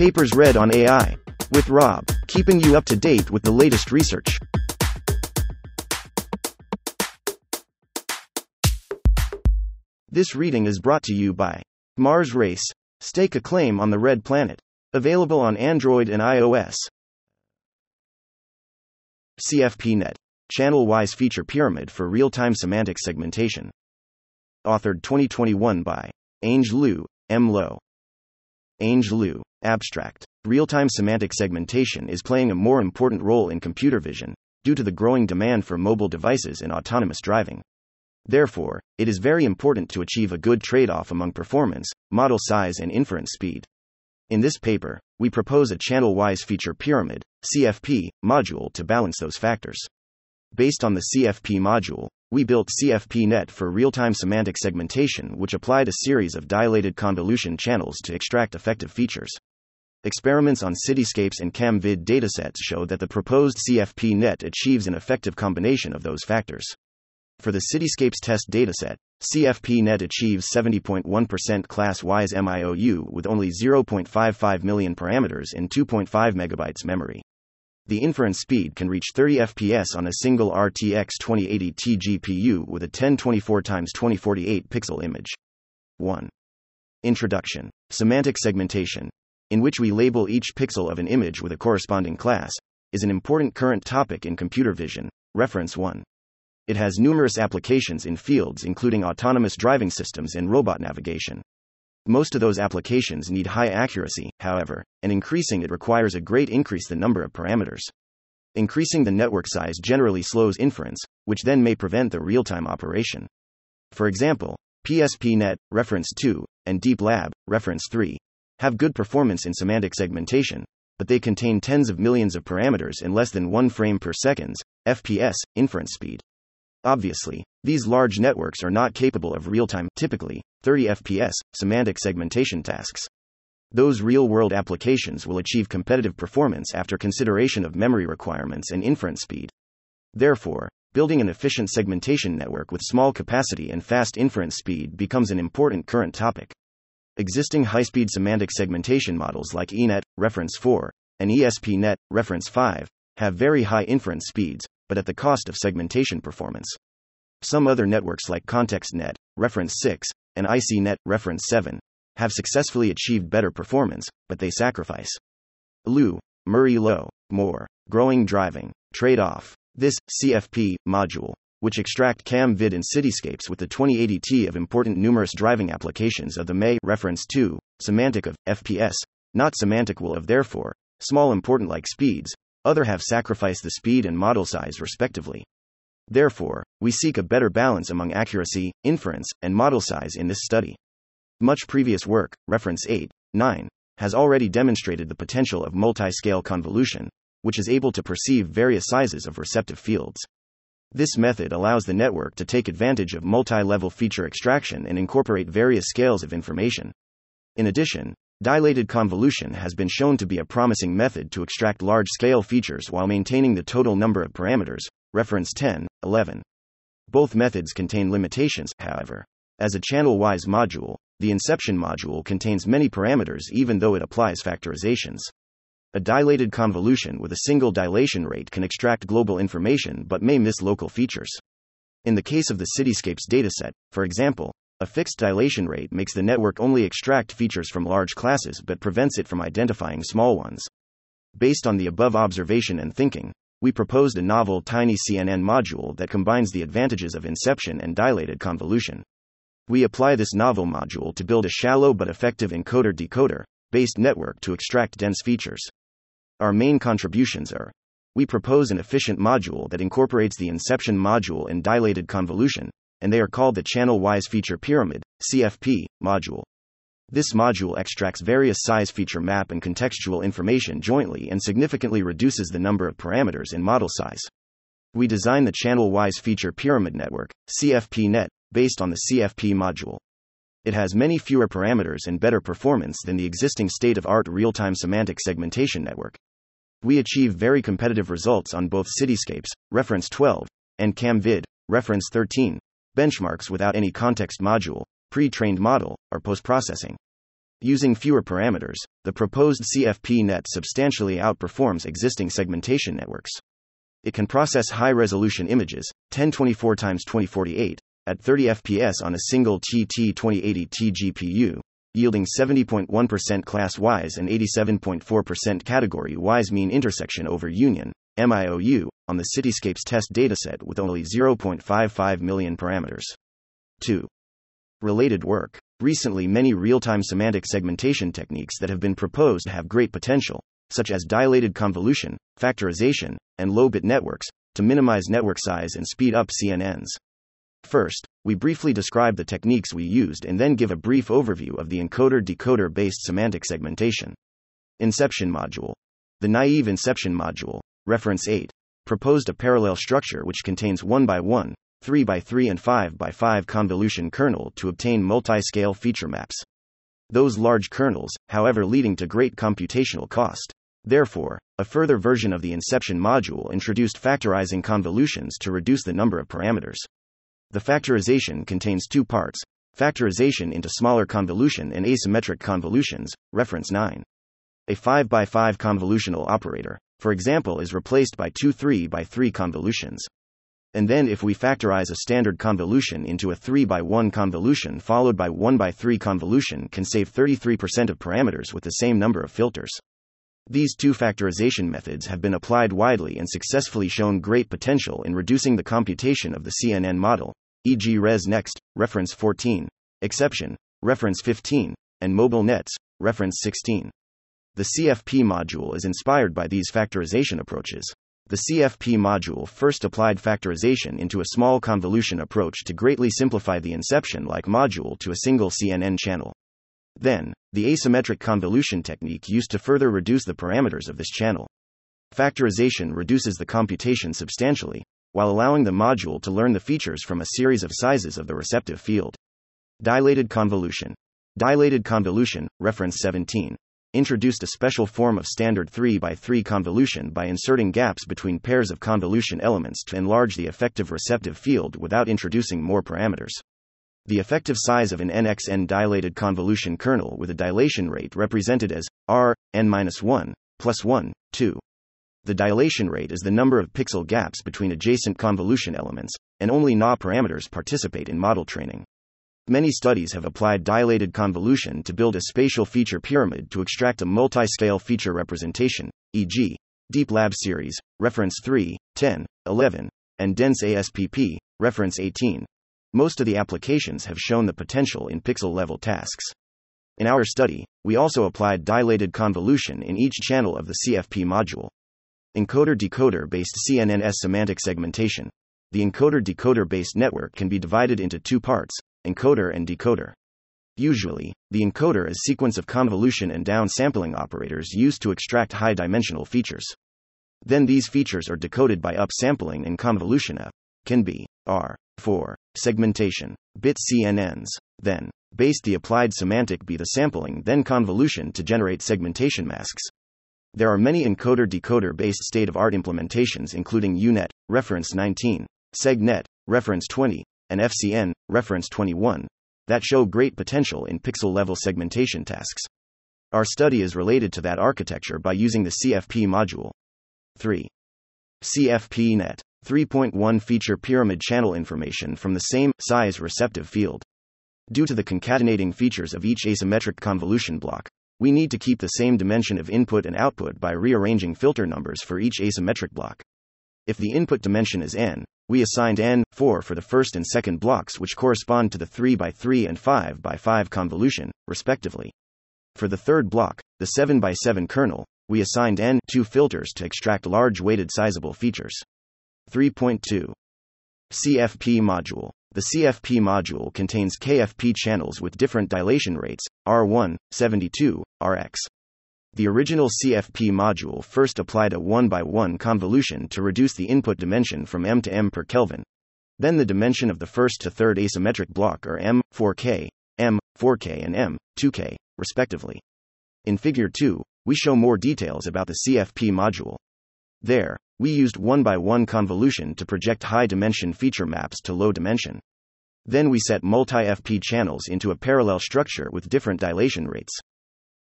Papers Read on AI. With Rob, keeping you up to date with the latest research. This reading is brought to you by Mars Race. Stake a claim on the Red Planet. Available on Android and iOS. CFPNet. Channel-wise feature pyramid for real-time semantic segmentation. Authored 2021 by Ange Liu, M. Low. Ange Liu. Abstract. Real-time semantic segmentation is playing a more important role in computer vision, due to the growing demand for mobile devices and autonomous driving. Therefore, it is very important to achieve a good trade-off among performance, model size and inference speed. In this paper, we propose a channel-wise feature pyramid, CFP, module to balance those factors. Based on the CFP module, we built CFPNet for real-time semantic segmentation, which applied a series of dilated convolution channels to extract effective features. Experiments on Cityscapes and CamVid datasets show that the proposed CFPNet achieves an effective combination of those factors. For the Cityscapes test dataset, CFPNet achieves 70.1% class-wise MIOU with only 0.55 million parameters and 2.5 megabytes memory. The inference speed can reach 30 FPS on a single RTX 2080Ti GPU with a 1024x2048 pixel image. 1. Introduction. Semantic segmentation, in which we label each pixel of an image with a corresponding class, is an important current topic in computer vision. Reference 1. It has numerous applications in fields including autonomous driving systems and robot navigation. Most of those applications need high accuracy, however, and increasing it requires a great increase in the number of parameters. Increasing the network size generally slows inference, which then may prevent the real-time operation. For example, PSPNet, reference 2, and DeepLab, reference 3, have good performance in semantic segmentation, but they contain tens of millions of parameters and less than 1 frame per second, FPS, inference speed. Obviously, these large networks are not capable of real-time, typically, 30 FPS, semantic segmentation tasks. Those real-world applications will achieve competitive performance after consideration of memory requirements and inference speed. Therefore, building an efficient segmentation network with small capacity and fast inference speed becomes an important current topic. Existing high-speed semantic segmentation models like ENet, reference 4, and ESPNet, reference 5, have very high inference speeds, but at the cost of segmentation performance. Some other networks like ContextNet, reference 6, and ICNet, reference 7, have successfully achieved better performance, but they sacrifice. Liu, Murray Low, Moore. Growing driving. Trade-off. This CFP module, which extract CamVid and Cityscapes with the 2080Ti of important numerous driving applications of the May, reference 2, semantic of, FPS, not semantic will of therefore, small important like speeds, other have sacrificed the speed and model size respectively. Therefore, we seek a better balance among accuracy, inference, and model size in this study. Much previous work, reference 8, 9, has already demonstrated the potential of multi-scale convolution, which is able to perceive various sizes of receptive fields. This method allows the network to take advantage of multi-level feature extraction and incorporate various scales of information. In addition, dilated convolution has been shown to be a promising method to extract large-scale features while maintaining the total number of parameters, reference 10, 11. Both methods contain limitations, however. As a channel-wise module, the Inception module contains many parameters even though it applies factorizations. A dilated convolution with a single dilation rate can extract global information but may miss local features. In the case of the Cityscapes dataset, for example, a fixed dilation rate makes the network only extract features from large classes but prevents it from identifying small ones. Based on the above observation and thinking, we proposed a novel tiny CNN module that combines the advantages of Inception and dilated convolution. We apply this novel module to build a shallow but effective encoder-decoder-based network to extract dense features. Our main contributions are: we propose an efficient module that incorporates the Inception module and dilated convolution, and they are called the Channel-Wise Feature Pyramid, CFP, module. This module extracts various size feature map and contextual information jointly and significantly reduces the number of parameters and model size. We design the Channel-Wise Feature Pyramid Network, CFPNet, based on the CFP module. It has many fewer parameters and better performance than the existing state-of-the-art real-time semantic segmentation network. We achieve very competitive results on both Cityscapes, reference 12, and CamVid, reference 13. Benchmarks without any context module, pre-trained model, or post-processing. Using fewer parameters, the proposed CFPNet substantially outperforms existing segmentation networks. It can process high-resolution images, 1024x2048, at 30 FPS on a single TT 2080Ti GPU, yielding 70.1% class-wise and 87.4% category-wise mean intersection over union, MIOU, on the Cityscapes test dataset with only 0.55 million parameters. 2. Related work. Recently, many real-time semantic segmentation techniques that have been proposed have great potential, such as dilated convolution, factorization, and low-bit networks, to minimize network size and speed up CNNs. First, we briefly describe the techniques we used and then give a brief overview of the encoder-decoder-based semantic segmentation. Inception module. The naive Inception module, reference 8, proposed a parallel structure which contains 1x1, 3x3 and 5x5 convolution kernel to obtain multi-scale feature maps. Those large kernels, however, leading to great computational cost. Therefore, a further version of the Inception module introduced factorizing convolutions to reduce the number of parameters. The factorization contains two parts, factorization into smaller convolution and asymmetric convolutions, reference 9. A 5x5 convolutional operator, for example, is replaced by two 3x3 convolutions. And then if we factorize a standard convolution into a 3x1 convolution followed by 1x3 convolution, can save 33% of parameters with the same number of filters. These two factorization methods have been applied widely and successfully shown great potential in reducing the computation of the CNN model, e.g. ResNext, reference 14, Xception, reference 15, and Mobile Nets, reference 16. The CFP module is inspired by these factorization approaches. The CFP module first applied factorization into a small convolution approach to greatly simplify the Inception-like module to a single CNN channel. Then, the asymmetric convolution technique used to further reduce the parameters of this channel. Factorization reduces the computation substantially, while allowing the module to learn the features from a series of sizes of the receptive field. Dilated convolution. Dilated convolution, reference 17, introduced a special form of standard 3x3 convolution by inserting gaps between pairs of convolution elements to enlarge the effective receptive field without introducing more parameters. The effective size of an NXN dilated convolution kernel with a dilation rate represented as R, n-1, plus 1, 2. The dilation rate is the number of pixel gaps between adjacent convolution elements, and only NA parameters participate in model training. Many studies have applied dilated convolution to build a spatial feature pyramid to extract a multi-scale feature representation, e.g., DeepLab series, reference 3, 10, 11, and DenseASPP, reference 18. Most of the applications have shown the potential in pixel-level tasks. In our study, we also applied dilated convolution in each channel of the CFP module. Encoder-decoder-based CNNs semantic segmentation. The encoder-decoder-based network can be divided into two parts, encoder and decoder. Usually, the encoder is a sequence of convolution and downsampling operators used to extract high-dimensional features. Then these features are decoded by upsampling and convolution up. Can be R. For segmentation, bit CNNs, then, based the applied semantic be the sampling then convolution to generate segmentation masks. There are many encoder-decoder-based state-of-art implementations including UNET, reference 19, SegNet, reference 20, and FCN, reference 21, that show great potential in pixel-level segmentation tasks. Our study is related to that architecture by using the CFP module. 3. CFPNet. 3.1 Feature pyramid channel information from the same size receptive field. Due to the concatenating features of each asymmetric convolution block, we need to keep the same dimension of input and output by rearranging filter numbers for each asymmetric block. If the input dimension is n, we assigned n4 for the first and second blocks, which correspond to the 3x3 and 5x5 convolution, respectively. For the third block, the 7x7 kernel, we assigned n2 filters to extract large weighted sizable features. 3.2. CFP module. The CFP module contains KFP channels with different dilation rates, R1, 72, Rx. The original CFP module first applied a 1x1 convolution to reduce the input dimension from m to m per Kelvin. Then the dimension of the first to third asymmetric block are m, 4k, m, 4k and m, 2k, respectively. In Figure 2, we show more details about the CFP module. There, we used 1x1 convolution to project high-dimension feature maps to low dimension. Then we set multi-FP channels into a parallel structure with different dilation rates.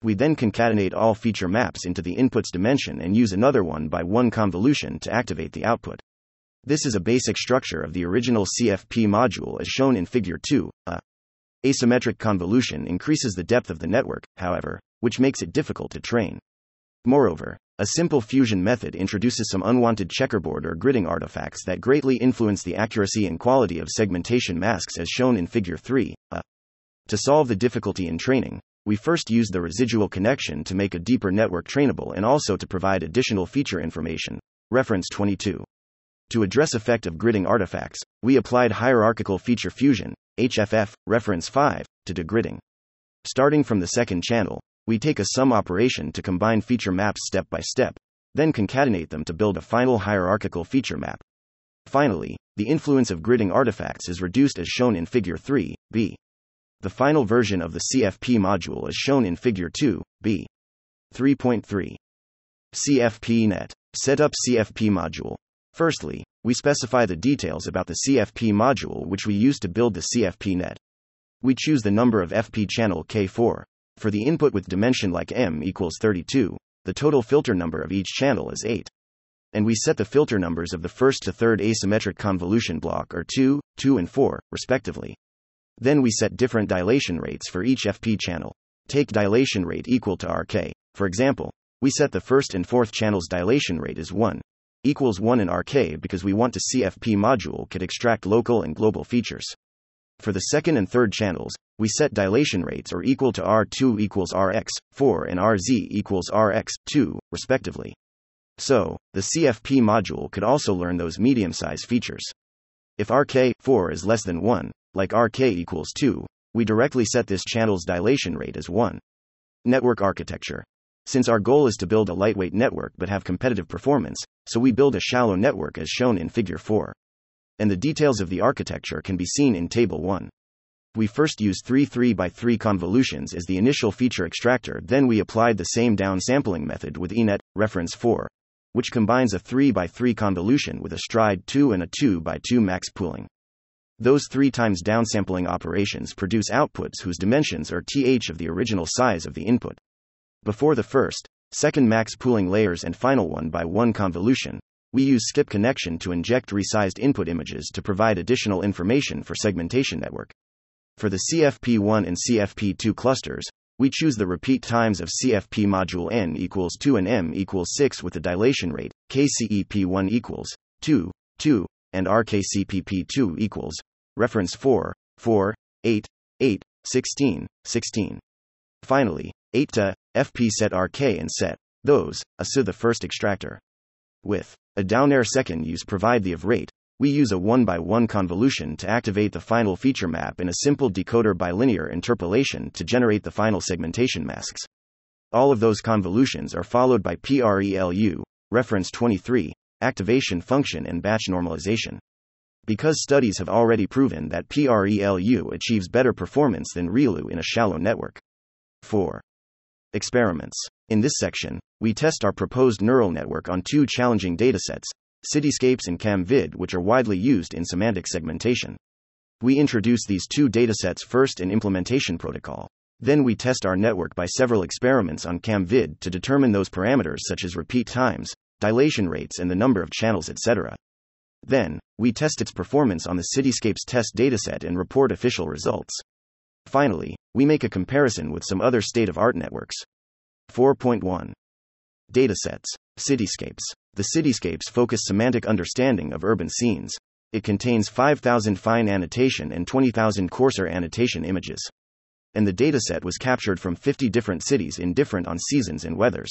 We then concatenate all feature maps into the input's dimension and use another one-by-one convolution to activate the output. This is a basic structure of the original CFP module as shown in Figure 2. Asymmetric convolution increases the depth of the network, however, which makes it difficult to train. Moreover, a simple fusion method introduces some unwanted checkerboard or gridding artifacts that greatly influence the accuracy and quality of segmentation masks as shown in Figure 3. To solve the difficulty in training, we first use the residual connection to make a deeper network trainable and also to provide additional feature information. Reference 22. To address effect of gridding artifacts, we applied hierarchical feature fusion, HFF, reference 5, to degridding. Starting from the second channel, we take a sum operation to combine feature maps step by step, then concatenate them to build a final hierarchical feature map. Finally, the influence of gridding artifacts is reduced as shown in Figure 3b. The final version of the CFP module is shown in Figure 2b. 3.3. CFPNet. Set up CFP module. Firstly, we specify the details about the CFP module which we use to build the CFPNet. We choose the number of FP channel K4. For the input with dimension like M equals 32, the total filter number of each channel is 8. And we set the filter numbers of the first to third asymmetric convolution block are 2, 2 and 4, respectively. Then we set different dilation rates for each FP channel. Take dilation rate equal to RK. For example, we set the first and fourth channel's dilation rate as 1. Equals 1 in RK because we want the CFP module could extract local and global features. For the second and third channels, we set dilation rates or equal to R2 equals RX4 and RZ equals RX2, respectively. So, the CFP module could also learn those medium-sized features. If RK4 is less than 1, like RK equals 2, we directly set this channel's dilation rate as 1. Network architecture. Since our goal is to build a lightweight network but have competitive performance, so we build a shallow network as shown in Figure 4. And the details of the architecture can be seen in Table 1. We first used 3 3x3 convolutions as the initial feature extractor, then we applied the same downsampling method with ENet, reference 4, which combines a 3x3 convolution with a stride 2 and a 2x2 max pooling. Those 3 times downsampling operations produce outputs whose dimensions are th of the original size of the input. Before the first, second max pooling layers and final one-by-one convolution, we use skip connection to inject resized input images to provide additional information for segmentation network. For the CFP1 and CFP2 clusters, we choose the repeat times of CFP module N equals 2 and M equals 6 with the dilation rate, KCEP1 equals 2, 2, and RKCPP2 equals, reference 4, 4, 8, 8, 16, 16. Finally, 8 to FP set RK and set those as the first extractor. With a down arrow second use provide the of rate, we use a one-by-one convolution to activate the final feature map and a simple decoder bilinear interpolation to generate the final segmentation masks. All of those convolutions are followed by PReLU, reference 23, activation function and batch normalization. Because studies have already proven that PReLU achieves better performance than ReLU in a shallow network. 4. Experiments. In this section, we test our proposed neural network on 2 challenging datasets, Cityscapes and CamVid, which are widely used in semantic segmentation. We introduce these 2 datasets first in implementation protocol. Then we test our network by several experiments on CamVid to determine those parameters such as repeat times, dilation rates and the number of channels, etc. Then, we test its performance on the Cityscapes test dataset and report official results. Finally, we make a comparison with some other state-of-art networks. 4.1. Datasets. Cityscapes. The Cityscapes focus semantic understanding of urban scenes. It contains 5,000 fine annotation and 20,000 coarser annotation images. And the dataset was captured from 50 different cities indifferent on seasons and weathers.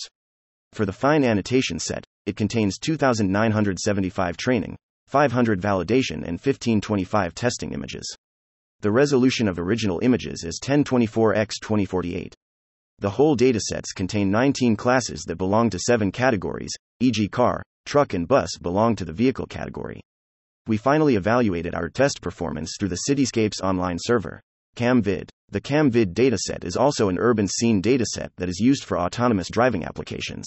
For the fine annotation set, it contains 2,975 training, 500 validation and 1,525 testing images. The resolution of original images is 1024x2048. The whole datasets contain 19 classes that belong to 7 categories, e.g. car, truck and bus belong to the vehicle category. We finally evaluated our test performance through the Cityscapes online server. CamVid. The CamVid dataset is also an urban scene dataset that is used for autonomous driving applications.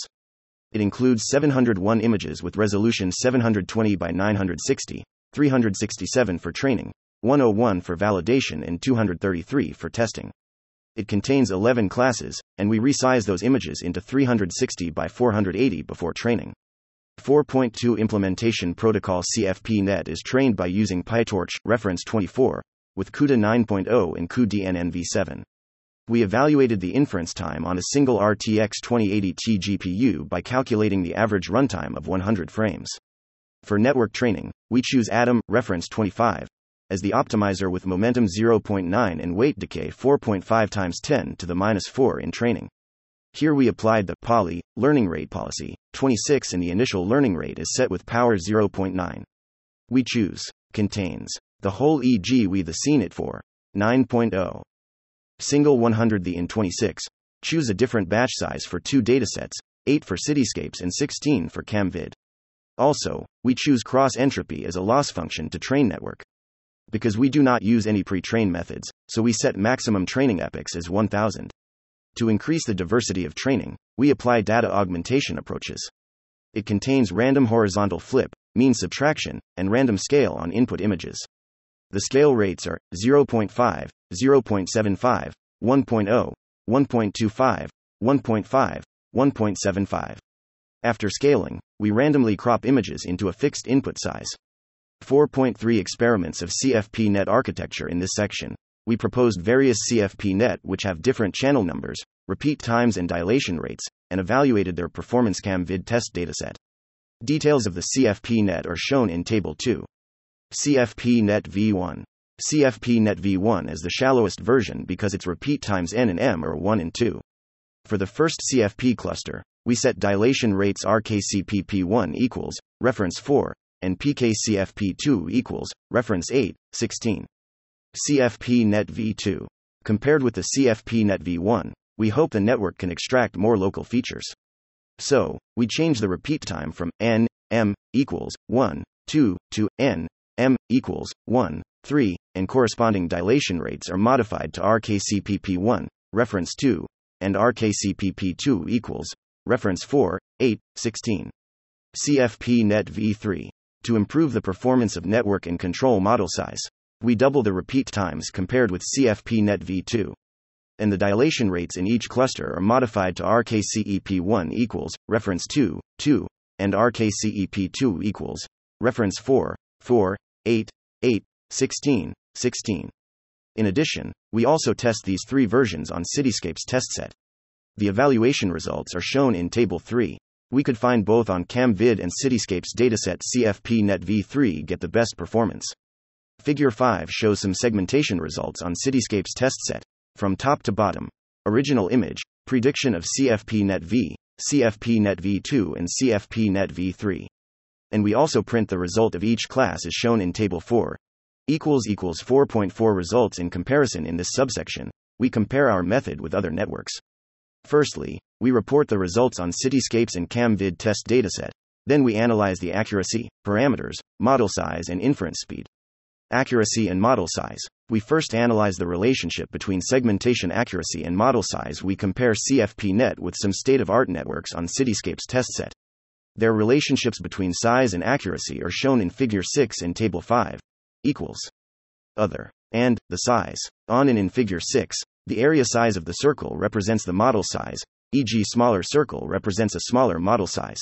It includes 701 images with resolution 720x960, 367 for training, 101 for validation and 233 for testing. it contains 11 classes, and we resize those images into 360 by 480 before training. 4.2 Implementation Protocol. CFPNet is trained by using PyTorch, reference 24, with CUDA 9.0 and cuDNN v7. We evaluated the inference time on a single RTX 2080Ti GPU by calculating the average runtime of 100 frames. For network training, we choose Adam, reference 25, as the optimizer with momentum 0.9 and weight decay 4.5 × 10⁻⁴ in training. Here we applied the poly learning rate policy, 26, and the initial learning rate is set with power 0.9. We choose contains the whole e.g. we the seen it for 9.0. Single 100 the in 26. Choose a different batch size for two datasets, 8 for Cityscapes and 16 for CamVid. Also, we choose cross entropy as a loss function to train network. Because we do not use any pre-train methods, so we set maximum training epochs as 1000. To increase the diversity of training, we apply data augmentation approaches. It contains random horizontal flip, mean subtraction, and random scale on input images. The scale rates are 0.5, 0.75, 1.0, 1.25, 1.5, 1.75. After scaling, we randomly crop images into a fixed input size. 4.3 Experiments of CFPNet architecture. In this section, we proposed various CFPNet which have different channel numbers, repeat times and dilation rates, and evaluated their performance. CamVid test dataset. Details of the CFPNet are shown in Table 2. CFPNet V1. CFPNet V1 is the shallowest version because its repeat times N and M are 1 and 2. For the first CFP cluster, we set dilation rates RKCPP1 equals, reference 4, and PKCFP2 equals, reference 8, 16. CFPNet V2. Compared with the CFPNet V1, we hope the network can extract more local features. So, we change the repeat time from N, M, equals, 1, 2, to N, M, equals, 1, 3, and corresponding dilation rates are modified to RKCPP1, reference 2, and RKCPP2 equals, reference 4, 8, 16. CFPNet V3. To improve the performance of network and control model size, we double the repeat times compared with CFPNet V2. And the dilation rates in each cluster are modified to RKCEP1 equals, reference 2, 2, and RKCEP2 equals, reference 4, 4, 8, 8, 16, 16. In addition, we also test these three versions on Cityscape's testset. The evaluation results are shown in Table 3. We could find both on CamVid and Cityscape's dataset CFPNet V3 get the best performance. Figure 5 shows some segmentation results on Cityscape's testset, from top to bottom. Original image, prediction of CFPNet V, CFPNet V2 and CFPNet V3. And we also print the result of each class as shown in Table 4. == 4.4 Results. In comparison in this subsection, we compare our method with other networks. Firstly, we report the results on Cityscapes and CamVid test dataset. Then we analyze the accuracy, parameters, model size and inference speed. Accuracy and model size. We first analyze the relationship between segmentation accuracy and model size. We compare CFPNet with some state-of-art networks on Cityscapes testset. Their relationships between size and accuracy are shown in Figure 6 and Table 5. == Other. And, the size. On and in Figure 6, the area size of the circle represents the model size, e.g. smaller circle represents a smaller model size.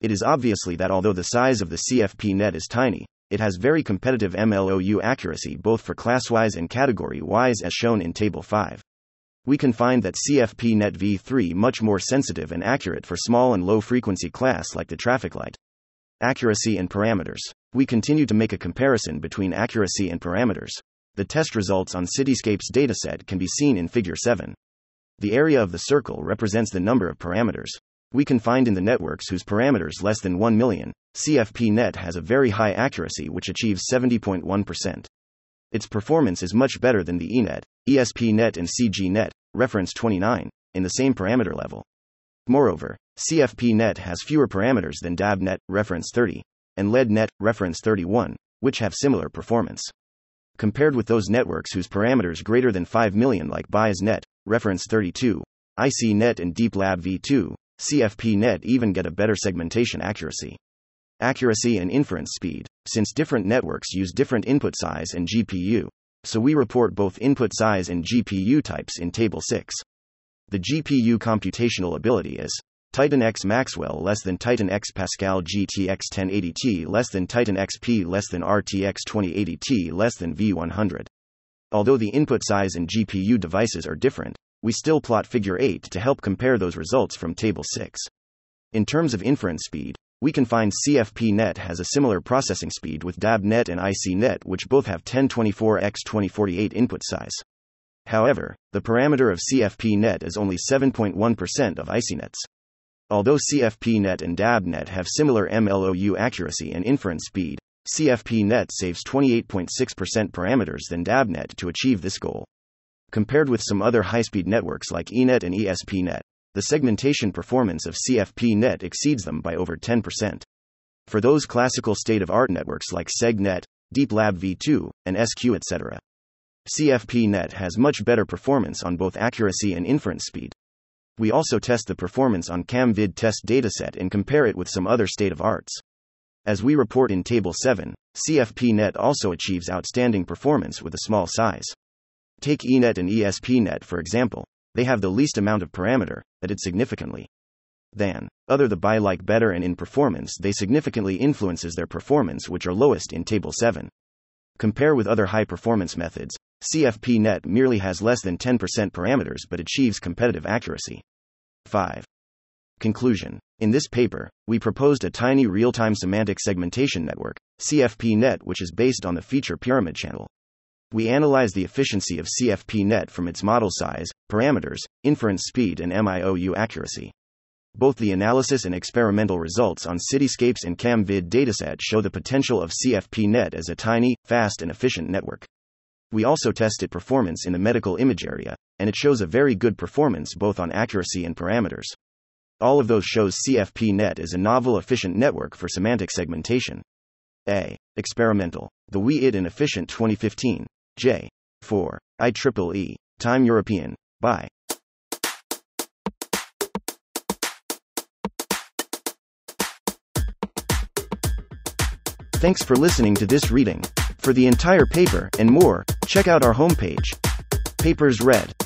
It is obviously that although the size of the CFPNet is tiny, it has very competitive MLOU accuracy both for class-wise and category-wise as shown in Table 5. We can find that CFPNet V3 much more sensitive and accurate for small and low-frequency class like the traffic light. Accuracy and parameters. We continue to make a comparison between accuracy and parameters. The test results on Cityscape's dataset can be seen in Figure 7. The area of the circle represents the number of parameters. We can find in the networks whose parameters less than 1 million, CFPNet has a very high accuracy which achieves 70.1%. Its performance is much better than the ENet, ESPNet and SegNet, reference 29, in the same parameter level. Moreover, CFPNet has fewer parameters than DABNet, reference 30, and LED-NET, reference 31, which have similar performance. Compared with those networks whose parameters greater than 5 million like BIAS-NET, reference 32, ICNet and DeepLab-V2, CFPNet even get a better segmentation accuracy. Accuracy and inference speed. Since different networks use different input size and GPU, so we report both input size and GPU types in Table 6. The GPU computational ability is Titan X Maxwell less than Titan X Pascal GTX 1080Ti less than Titan XP less than RTX 2080Ti less than V100. Although the input size and GPU devices are different, we still plot figure 8 to help compare those results from Table 6. In terms of inference speed, we can find CFPNet has a similar processing speed with DABNet and ICNet, which both have 1024x2048 input size. However, the parameter of CFPNet is only 7.1% of ICNet's. Although CFPNet and DABNet have similar MLOU accuracy and inference speed, CFPNet saves 28.6% parameters than DABNet to achieve this goal. Compared with some other high-speed networks like ENet and ESPNet, the segmentation performance of CFPNet exceeds them by over 10%. For those classical state-of-art networks like SegNet, DeepLab-V2, and SQ, etc., CFPNet has much better performance on both accuracy and inference speed. We also test the performance on CamVid test dataset and compare it with some other state-of-arts. As we report in Table 7, CFPNet also achieves outstanding performance with a small size. Take ENet and ESPNet for example. They have the least amount of parameter, but it's significantly than other the by like better, and in performance they significantly influences their performance, which are lowest in Table 7. Compare with other high performance methods, CFPNet merely has less than 10% parameters but achieves competitive accuracy. 5. Conclusion. In this paper, we proposed a tiny real-time semantic segmentation network, CFPNet, which is based on the feature pyramid channel. We analyze the efficiency of CFPNet from its model size, parameters, inference speed, and MIOU accuracy. Both the analysis and experimental results on Cityscapes and CamVid dataset show the potential of CFPNet as a tiny, fast, and efficient network. We also tested performance in the medical image area, and it shows a very good performance both on accuracy and parameters. All of those shows CFPNet is a novel efficient network for semantic segmentation. A. Experimental. The WE-IT in Efficient 2015. J. 4. IEEE. Time European. BY. Thanks for listening to this reading. For the entire paper, and more, check out our homepage. papersread.ai